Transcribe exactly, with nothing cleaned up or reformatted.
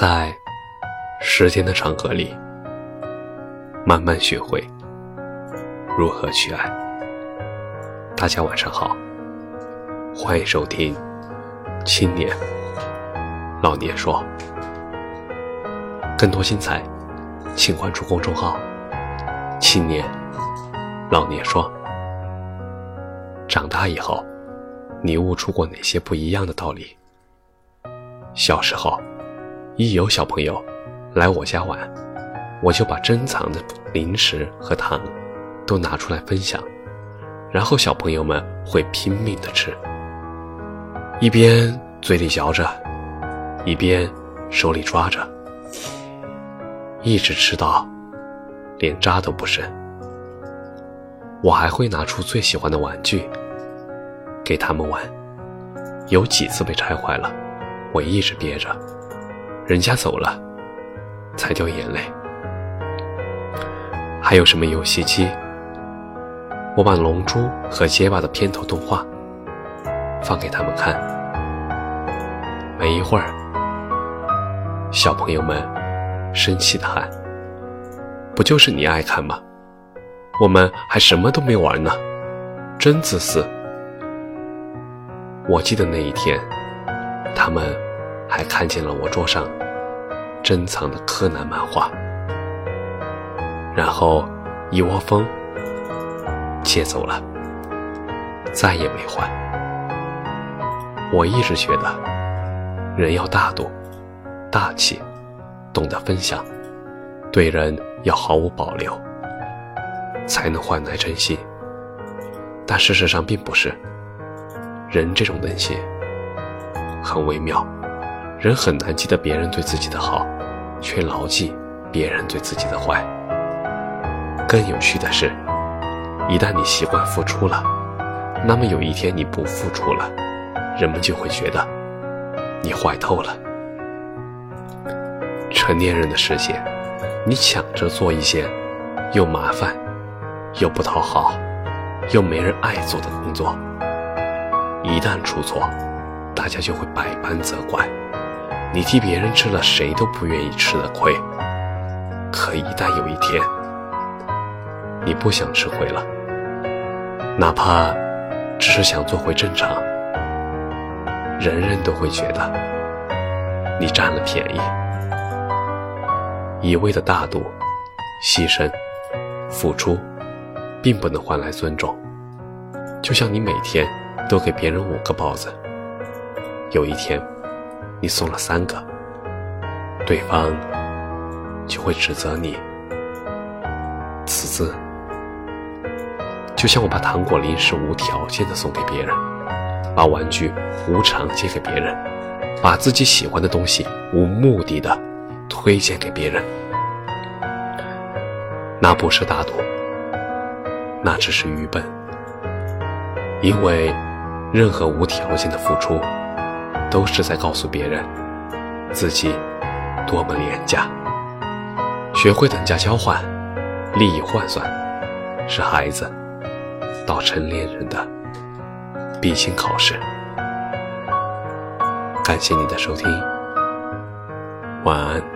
在时间的长河里，慢慢学会如何去爱。大家晚上好，欢迎收听青年老年说，更多精彩请关注公众号青年老年说。长大以后，你悟出过哪些不一样的道理？小时候一有小朋友来我家玩，我就把珍藏的零食和糖都拿出来分享，然后小朋友们会拼命地吃，一边嘴里嚼着，一边手里抓着，一直吃到连渣都不剩。我还会拿出最喜欢的玩具给他们玩，有几次被拆坏了，我一直憋着，人家走了才掉眼泪。还有什么游戏机，我把龙珠和结巴的片头动画放给他们看，没一会儿小朋友们生气地喊，不就是你爱看吗？我们还什么都没玩呢，真自私。我记得那一天，他们还看见了我桌上珍藏的柯南漫画，然后一窝蜂借走了，再也没还。我一直觉得人要大度大气，懂得分享，对人要毫无保留，才能换来真心。但事实上并不是，人这种东西很微妙，人很难记得别人对自己的好，却牢记别人对自己的坏。更有趣的是，一旦你习惯付出了，那么有一天你不付出了，人们就会觉得你坏透了。成年人的世界，你抢着做一些又麻烦又不讨好又没人爱做的工作，一旦出错，大家就会百般责怪，你替别人吃了谁都不愿意吃的亏。可一旦有一天你不想吃亏了，哪怕只是想做回正常，人人都会觉得你占了便宜。一味的大度、牺牲、付出并不能换来尊重。就像你每天都给别人五个包子，有一天你送了三个，对方就会指责你自私。就像我把糖果零食无条件的送给别人，把玩具无偿借给别人，把自己喜欢的东西无目的的推荐给别人，那不是大度，那只是愚笨。因为任何无条件的付出，都是在告诉别人自己多么廉价。学会等价交换、利益换算，是孩子到成年人的必经考试。感谢你的收听，晚安。